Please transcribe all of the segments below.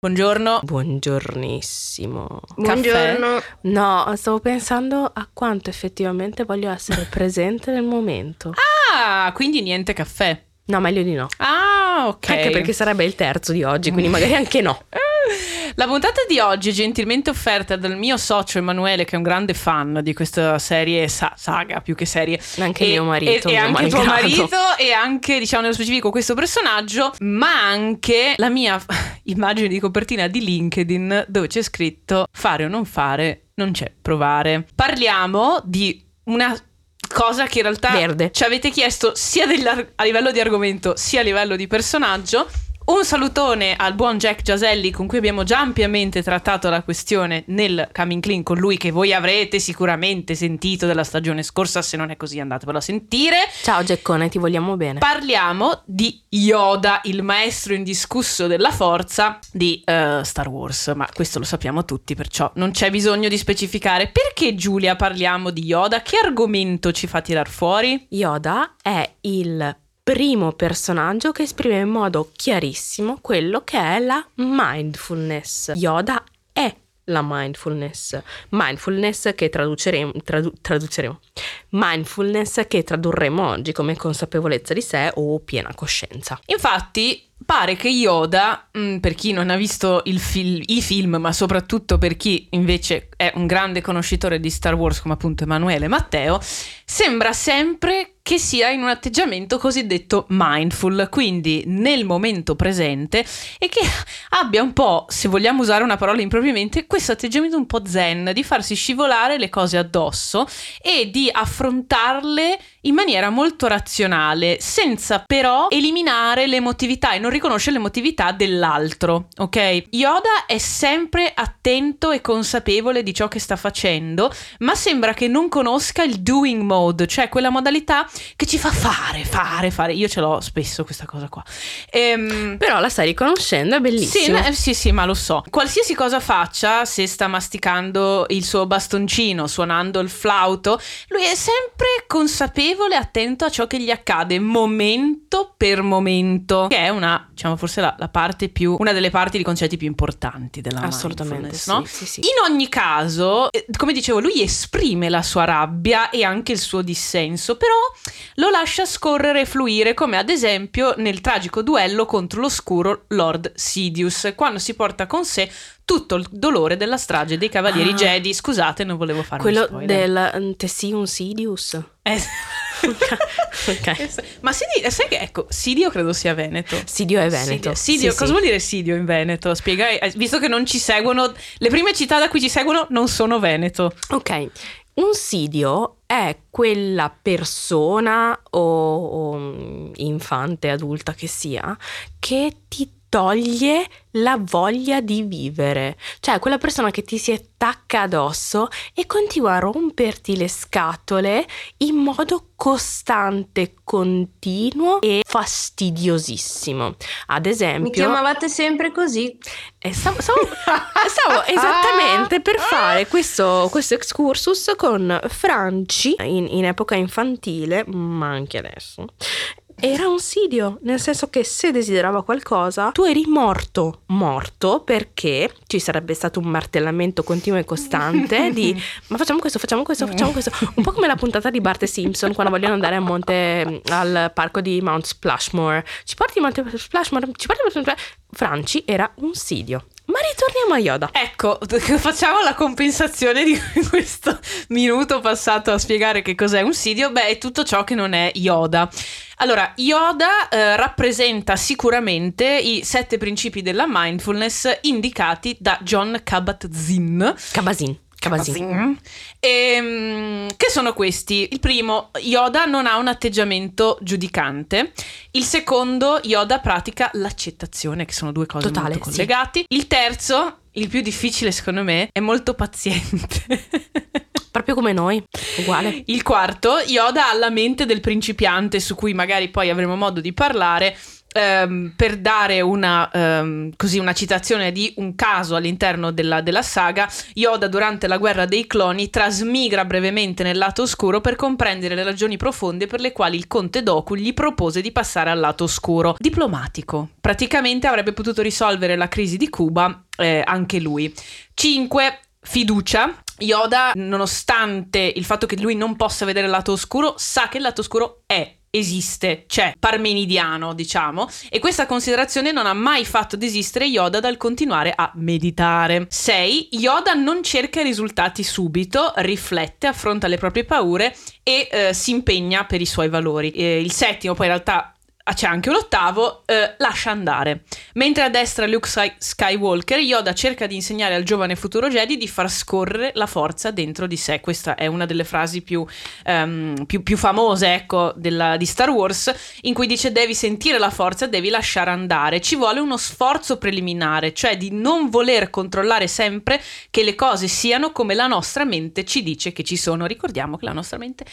Buongiorno. Buongiornissimo. Buongiorno. Caffè? No, stavo pensando a quanto effettivamente voglio essere presente nel momento. Ah, quindi niente caffè. No, meglio di no. Ah, ok. Anche perché sarebbe il terzo di oggi, quindi magari anche no. La puntata di oggi è gentilmente offerta dal mio socio Emanuele, che è un grande fan di questa serie, saga più che serie. Anche mio marito. E anche tuo marito, e anche, diciamo, nello specifico questo personaggio, ma anche la mia immagine di copertina di LinkedIn, dove c'è scritto fare o non fare, non c'è provare. Parliamo di una cosa che in realtà verde. Ci avete chiesto sia a livello di argomento sia a livello di personaggio. Un salutone al buon Jack Giaselli, con cui abbiamo già ampiamente trattato la questione nel Coming Clean con lui, che voi avrete sicuramente sentito della stagione scorsa. Se non è così, andatevelo a sentire. Ciao Giaccone, ti vogliamo bene. Parliamo di Yoda, il maestro indiscusso della forza di Star Wars, ma questo lo sappiamo tutti, perciò non c'è bisogno di specificare. Perché, Giulia, parliamo di Yoda? Che argomento ci fa tirar fuori? Yoda è il primo personaggio che esprime in modo chiarissimo quello che è la mindfulness. Yoda è la mindfulness. Mindfulness che traduceremo. Mindfulness che tradurremo oggi come consapevolezza di sé o piena coscienza. Infatti pare che Yoda, per chi non ha visto i film, ma soprattutto per chi invece è un grande conoscitore di Star Wars come appunto Emanuele e Matteo, sembra sempre che sia in un atteggiamento cosiddetto mindful, quindi nel momento presente, e che abbia un po', se vogliamo usare una parola impropriamente, questo atteggiamento un po' zen, di farsi scivolare le cose addosso e di affrontarle in maniera molto razionale, senza però eliminare l'emotività e non riconosce l'emotività dell'altro, ok? Yoda è sempre attento e consapevole di ciò che sta facendo, ma sembra che non conosca il doing mode, cioè quella modalità che ci fa fare. Io ce l'ho spesso questa cosa qua. Però la stai riconoscendo, è bellissima. Sì, ma lo so. Qualsiasi cosa faccia, se sta masticando il suo bastoncino, suonando il flauto, lui è sempre consapevole e attento a ciò che gli accade momento per momento, che è una, diciamo, forse la parte più, una delle parti di concetti più importanti della mindfulness, no? Sì. In ogni caso, come dicevo, lui esprime la sua rabbia e anche il suo dissenso, però lo lascia scorrere e fluire, come ad esempio nel tragico duello contro l'oscuro Lord Sidious, quando si porta con sé tutto il dolore della strage dei Cavalieri Jedi. Scusate, non volevo fare quello spoiler. Del Tessium Sidious. Okay. Ma Sidio, sai che, ecco, Sidio credo sia veneto. Sidio è veneto. Sidio, sì, cosa vuol dire Sidio in veneto? Spiega, visto che non ci seguono, le prime città da cui ci seguono non sono veneto. Ok. Un Sidio è quella persona o infante, adulta che sia, che ti toglie la voglia di vivere, cioè quella persona che ti si attacca addosso e continua a romperti le scatole in modo costante, continuo e fastidiosissimo. Ad esempio, mi chiamavate sempre così. Stavo esattamente per fare questo excursus con Franci in epoca infantile, ma anche adesso. Era un Sidio, nel senso che se desiderava qualcosa, tu eri morto, perché ci sarebbe stato un martellamento continuo e costante di ma facciamo questo, un po' come la puntata di Bart e Simpson quando vogliono andare a monte, al parco di Mount Splashmore. Ci porti Mount Splashmore. Franci era un Sidio. Ma ritorniamo a Yoda. Ecco, facciamo la compensazione di questo minuto passato a spiegare che cos'è un Sidio. Beh, è tutto ciò che non è Yoda. Allora, Yoda rappresenta sicuramente i 7 principi della mindfulness indicati da John Kabat-Zinn. Che sono questi? Il primo, Yoda non ha un atteggiamento giudicante. Il secondo, Yoda pratica l'accettazione, che sono due cose molto collegate. Sì. Il terzo, il più difficile secondo me, è molto paziente. Proprio come noi, uguale. Il quarto, Yoda ha la mente del principiante, su cui magari poi avremo modo di parlare. per dare una citazione di un caso all'interno della saga, Yoda durante la guerra dei cloni trasmigra brevemente nel lato oscuro per comprendere le ragioni profonde per le quali il conte Doku gli propose di passare al lato oscuro. Diplomatico. Praticamente avrebbe potuto risolvere la crisi di Cuba anche lui. 5. Fiducia. Yoda, nonostante il fatto che lui non possa vedere il lato oscuro, sa che il lato oscuro esiste, c'è, parmenidiano, diciamo, e questa considerazione non ha mai fatto desistere Yoda dal continuare a meditare. 6. Yoda non cerca risultati subito, riflette, affronta le proprie paure e si impegna per i suoi valori. Il 7, poi in realtà c'è anche un 8, lascia andare. Mentre a destra Luke Skywalker, Yoda cerca di insegnare al giovane futuro Jedi di far scorrere la forza dentro di sé. Questa è una delle frasi più famose, ecco, di Star Wars, in cui dice: devi sentire la forza, devi lasciare andare. Ci vuole uno sforzo preliminare, cioè di non voler controllare sempre che le cose siano come la nostra mente ci dice che ci sono. Ricordiamo che la nostra mente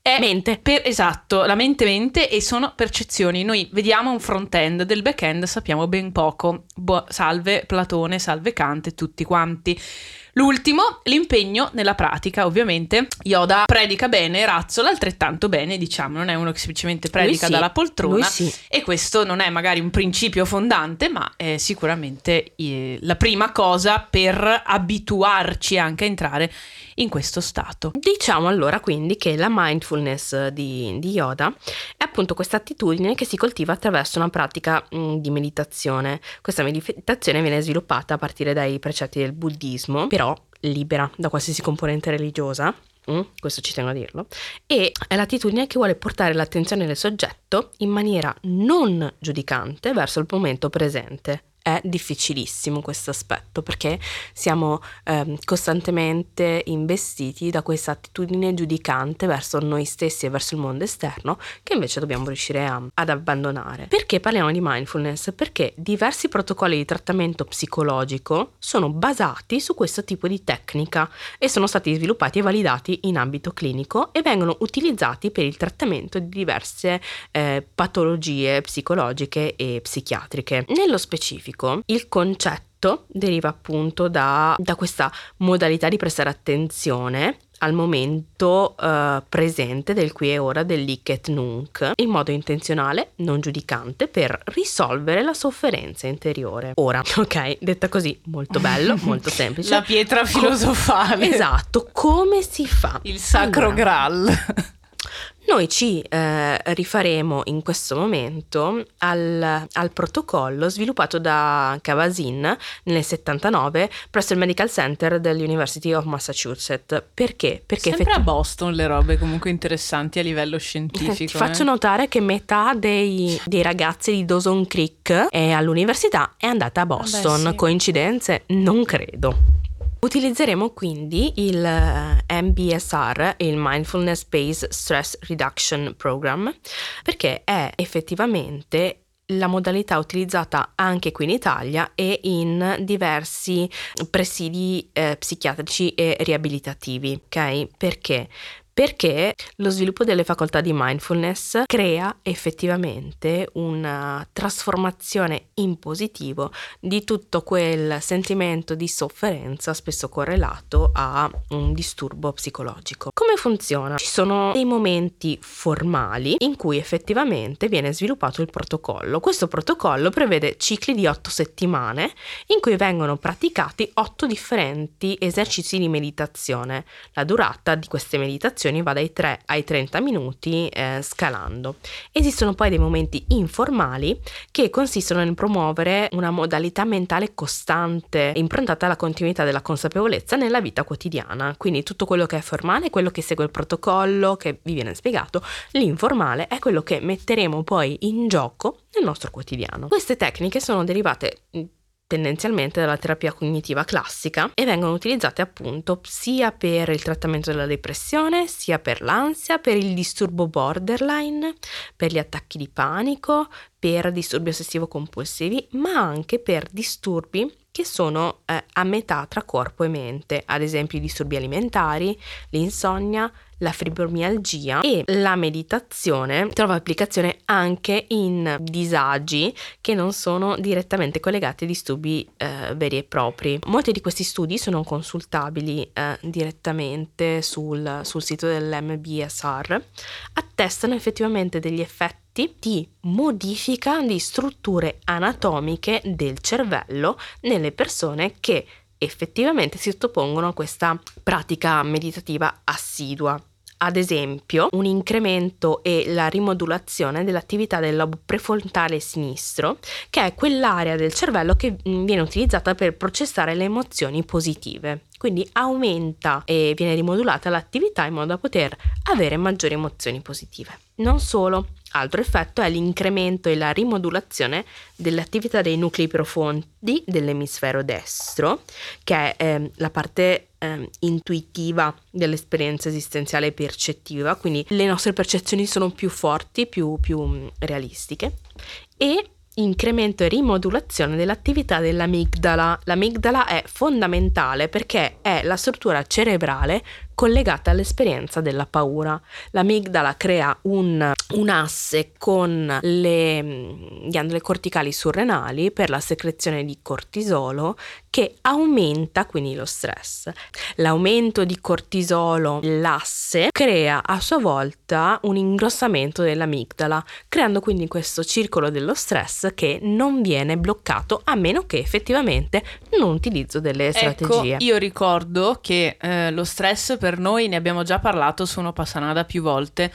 è mente. Esatto, la mente e sono percezioni. Noi vediamo un front-end, del back-end sappiamo ben poco. Salve Platone, salve Kant, tutti quanti. L'ultimo, l'impegno nella pratica. Ovviamente Yoda predica bene, razzola altrettanto bene, diciamo, non è uno che semplicemente predica dalla poltrona, e questo non è magari un principio fondante, ma è sicuramente la prima cosa per abituarci anche a entrare in questo stato. Diciamo allora quindi che la mindfulness di Yoda è appunto questa attitudine che si coltiva attraverso una pratica di meditazione. Questa meditazione viene sviluppata a partire dai precetti del buddismo, però libera da qualsiasi componente religiosa, questo ci tengo a dirlo, e è l'attitudine che vuole portare l'attenzione del soggetto in maniera non giudicante verso il momento presente. È difficilissimo questo aspetto perché siamo costantemente investiti da questa attitudine giudicante verso noi stessi e verso il mondo esterno, che invece dobbiamo riuscire ad abbandonare. Perché parliamo di mindfulness? Perché diversi protocolli di trattamento psicologico sono basati su questo tipo di tecnica e sono stati sviluppati e validati in ambito clinico e vengono utilizzati per il trattamento di diverse patologie psicologiche e psichiatriche. Nello specifico, il concetto deriva appunto da questa modalità di prestare attenzione al momento presente del qui e ora, dell'hic et nunc, in modo intenzionale, non giudicante, per risolvere la sofferenza interiore. Ora, ok, detta così, molto bello, molto semplice. La pietra filosofale. Esatto, come si fa? Il sacro Graal. Noi ci rifaremo in questo momento al protocollo sviluppato da Kabat-Zinn nel 1979 presso il Medical Center dell'University of Massachusetts. Perché? Perché sempre a Boston le robe comunque interessanti a livello scientifico. Ti faccio notare che metà dei ragazzi di Dawson Creek all'università è andata a Boston. Beh, sì. Coincidenze? Non credo. Utilizzeremo quindi il MBSR, il Mindfulness Based Stress Reduction Program, perché è effettivamente la modalità utilizzata anche qui in Italia e in diversi presidi psichiatrici e riabilitativi, ok? Perché? Perché lo sviluppo delle facoltà di mindfulness crea effettivamente una trasformazione in positivo di tutto quel sentimento di sofferenza spesso correlato a un disturbo psicologico. Come funziona? Ci sono dei momenti formali in cui effettivamente viene sviluppato il protocollo. Questo protocollo prevede cicli di 8 settimane in cui vengono praticati 8 differenti esercizi di meditazione. La durata di queste meditazioni va dai 3 ai 30 minuti scalando. Esistono poi dei momenti informali che consistono nel promuovere una modalità mentale costante improntata alla continuità della consapevolezza nella vita quotidiana. Quindi tutto quello che è formale è quello che segue il protocollo che vi viene spiegato, l'informale è quello che metteremo poi in gioco nel nostro quotidiano. Queste tecniche sono derivate tendenzialmente dalla terapia cognitiva classica e vengono utilizzate appunto sia per il trattamento della depressione, sia per l'ansia, per il disturbo borderline, per gli attacchi di panico, per disturbi ossessivo-compulsivi, ma anche per disturbi che sono a metà tra corpo e mente, ad esempio i disturbi alimentari, l'insonnia, la fibromialgia, e la meditazione trova applicazione anche in disagi che non sono direttamente collegati a disturbi veri e propri. Molti di questi studi sono consultabili direttamente sul sito dell'MBSR, attestano effettivamente degli effetti di modifica di strutture anatomiche del cervello nelle persone che effettivamente si sottopongono a questa pratica meditativa assidua. Ad esempio, un incremento e la rimodulazione dell'attività del lobo prefrontale sinistro, che è quell'area del cervello che viene utilizzata per processare le emozioni positive. Quindi aumenta e viene rimodulata l'attività in modo da poter avere maggiori emozioni positive. Non solo, altro effetto è l'incremento e la rimodulazione dell'attività dei nuclei profondi dell'emisfero destro, che è la parte intuitiva dell'esperienza esistenziale e percettiva, quindi le nostre percezioni sono più forti, più realistiche, e incremento e rimodulazione dell'attività dell'amigdala. L'amigdala è fondamentale perché è la struttura cerebrale collegata all'esperienza della paura. L'amigdala crea un asse con le ghiandole corticali surrenali per la secrezione di cortisolo che aumenta quindi lo stress. L'aumento di cortisolo, l'asse, crea a sua volta un ingrossamento dell'amigdala, creando quindi questo circolo dello stress che non viene bloccato a meno che effettivamente non utilizzo delle strategie. Ecco, io ricordo che lo stress per noi, ne abbiamo già parlato su No Pasa Nada più volte,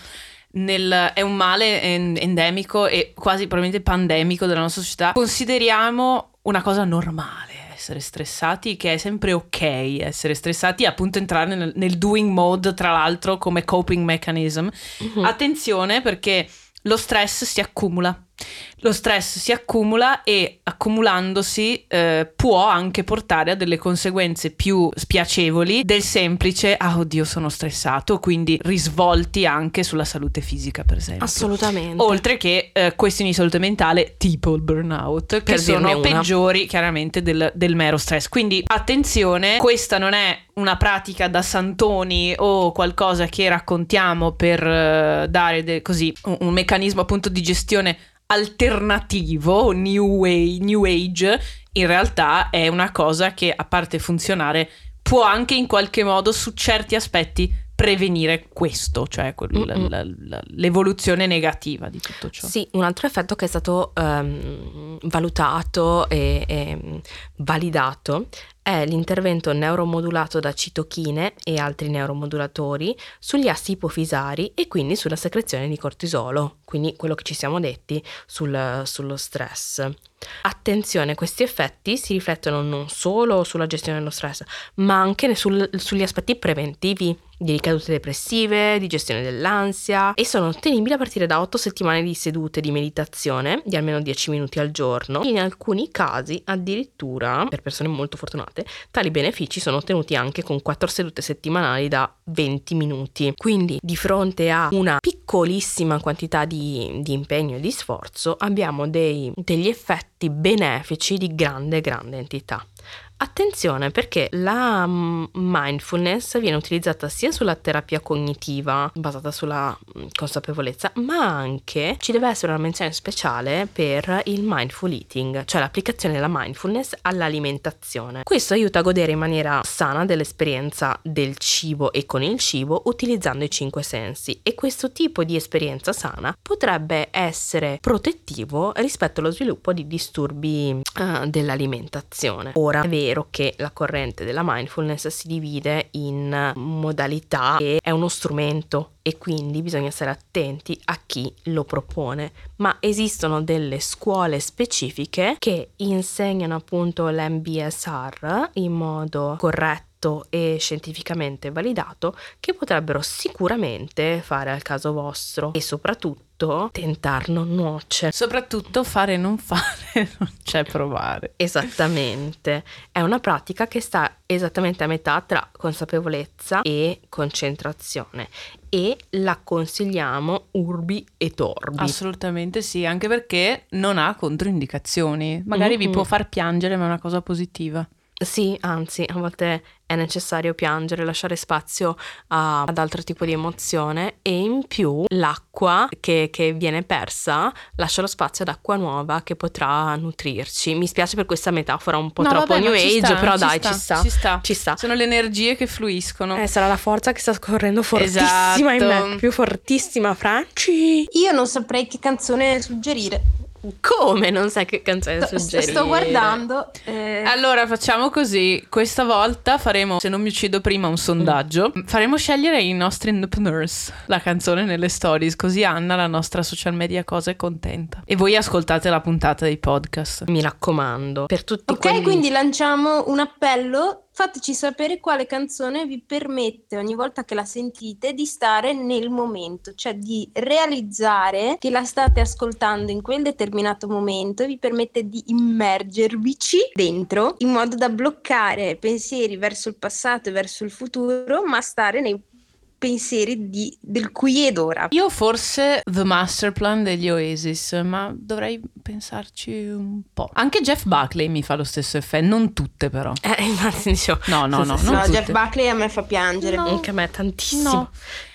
è un male endemico e quasi probabilmente pandemico della nostra società. Consideriamo una cosa normale essere stressati, che è sempre ok essere stressati, appunto entrare nel doing mode, tra l'altro come coping mechanism. Mm-hmm. Attenzione, perché lo stress si accumula. Lo stress si accumula e accumulandosi può anche portare a delle conseguenze più spiacevoli del semplice "ah, oddio, sono stressato", quindi risvolti anche sulla salute fisica, per esempio. Assolutamente. Oltre che questioni di salute mentale tipo il burnout, che sono peggiori chiaramente del mero stress. Quindi attenzione, questa non è una pratica da santoni o qualcosa che raccontiamo per dare così un meccanismo appunto di gestione alternativo, new age. In realtà è una cosa che, a parte funzionare, può anche in qualche modo su certi aspetti prevenire questo, cioè l'evoluzione negativa di tutto ciò. Sì, un altro effetto che è stato valutato e validato è l'intervento neuromodulato da citochine e altri neuromodulatori sugli assi ipofisari e quindi sulla secrezione di cortisolo, quindi quello che ci siamo detti sullo stress. Attenzione, questi effetti si riflettono non solo sulla gestione dello stress, ma anche sugli aspetti preventivi di ricadute depressive, di gestione dell'ansia, e sono ottenibili a partire da 8 settimane di sedute di meditazione di almeno 10 minuti al giorno. In alcuni casi addirittura, per persone molto fortunate, tali benefici sono ottenuti anche con 4 sedute settimanali da 20 minuti. Quindi, di fronte a una piccolissima quantità di impegno e di sforzo, abbiamo degli effetti benefici di grande entità. Attenzione, perché la mindfulness viene utilizzata sia sulla terapia cognitiva basata sulla consapevolezza, ma anche ci deve essere una menzione speciale per il mindful eating, cioè l'applicazione della mindfulness all'alimentazione. Questo aiuta a godere in maniera sana dell'esperienza del cibo e con il cibo, utilizzando i 5 sensi, e questo tipo di esperienza sana potrebbe essere protettivo rispetto allo sviluppo di disturbi dell'alimentazione. Ora, è vero che la corrente della mindfulness si divide in modalità e è uno strumento, e quindi bisogna stare attenti a chi lo propone, ma esistono delle scuole specifiche che insegnano appunto l'MBSR in modo corretto e scientificamente validato, che potrebbero sicuramente fare al caso vostro e soprattutto tentar non nuocere. Soprattutto fare non fare, non c'è provare. Esattamente, è una pratica che sta esattamente a metà tra consapevolezza e concentrazione, e la consigliamo urbi et orbi. Assolutamente sì, anche perché non ha controindicazioni, magari vi può far piangere, ma è una cosa positiva. Sì, anzi, a volte è necessario piangere, lasciare spazio ad altro tipo di emozione, e in più l'acqua che viene persa lascia lo spazio ad acqua nuova che potrà nutrirci. Mi spiace per questa metafora un po' troppo new age, però dai, ci sta. Sono le energie che fluiscono. Sarà la forza che sta scorrendo fortissima, esatto. In me, più fortissima, Franci. Io non saprei che canzone suggerire. Come non sai che canzone suggerire? Sto guardando. Allora facciamo così. Questa volta faremo, se non mi uccido prima, un sondaggio. Faremo scegliere i nostri entrepreneurs la canzone nelle stories, così Anna, la nostra social media cosa, è contenta. E voi ascoltate la puntata dei podcast, mi raccomando, per tutti. Ok, quindi lanciamo un appello. Fateci sapere quale canzone vi permette, ogni volta che la sentite, di stare nel momento, cioè di realizzare che la state ascoltando in quel determinato momento e vi permette di immergervici dentro, in modo da bloccare pensieri verso il passato e verso il futuro, ma stare nei pensieri del qui ed ora. Io forse The Master Plan degli Oasis, ma dovrei pensarci un po'. Anche Jeff Buckley mi fa lo stesso effetto, non tutte però. Infatti dicevo, no, tutte. Jeff Buckley a me fa piangere, anche a me tantissimo. No.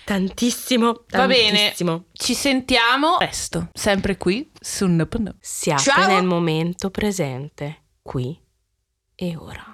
Tantissimo. Va bene, ci sentiamo presto, sempre qui su Nope Nope. Siate nel momento presente, qui e ora.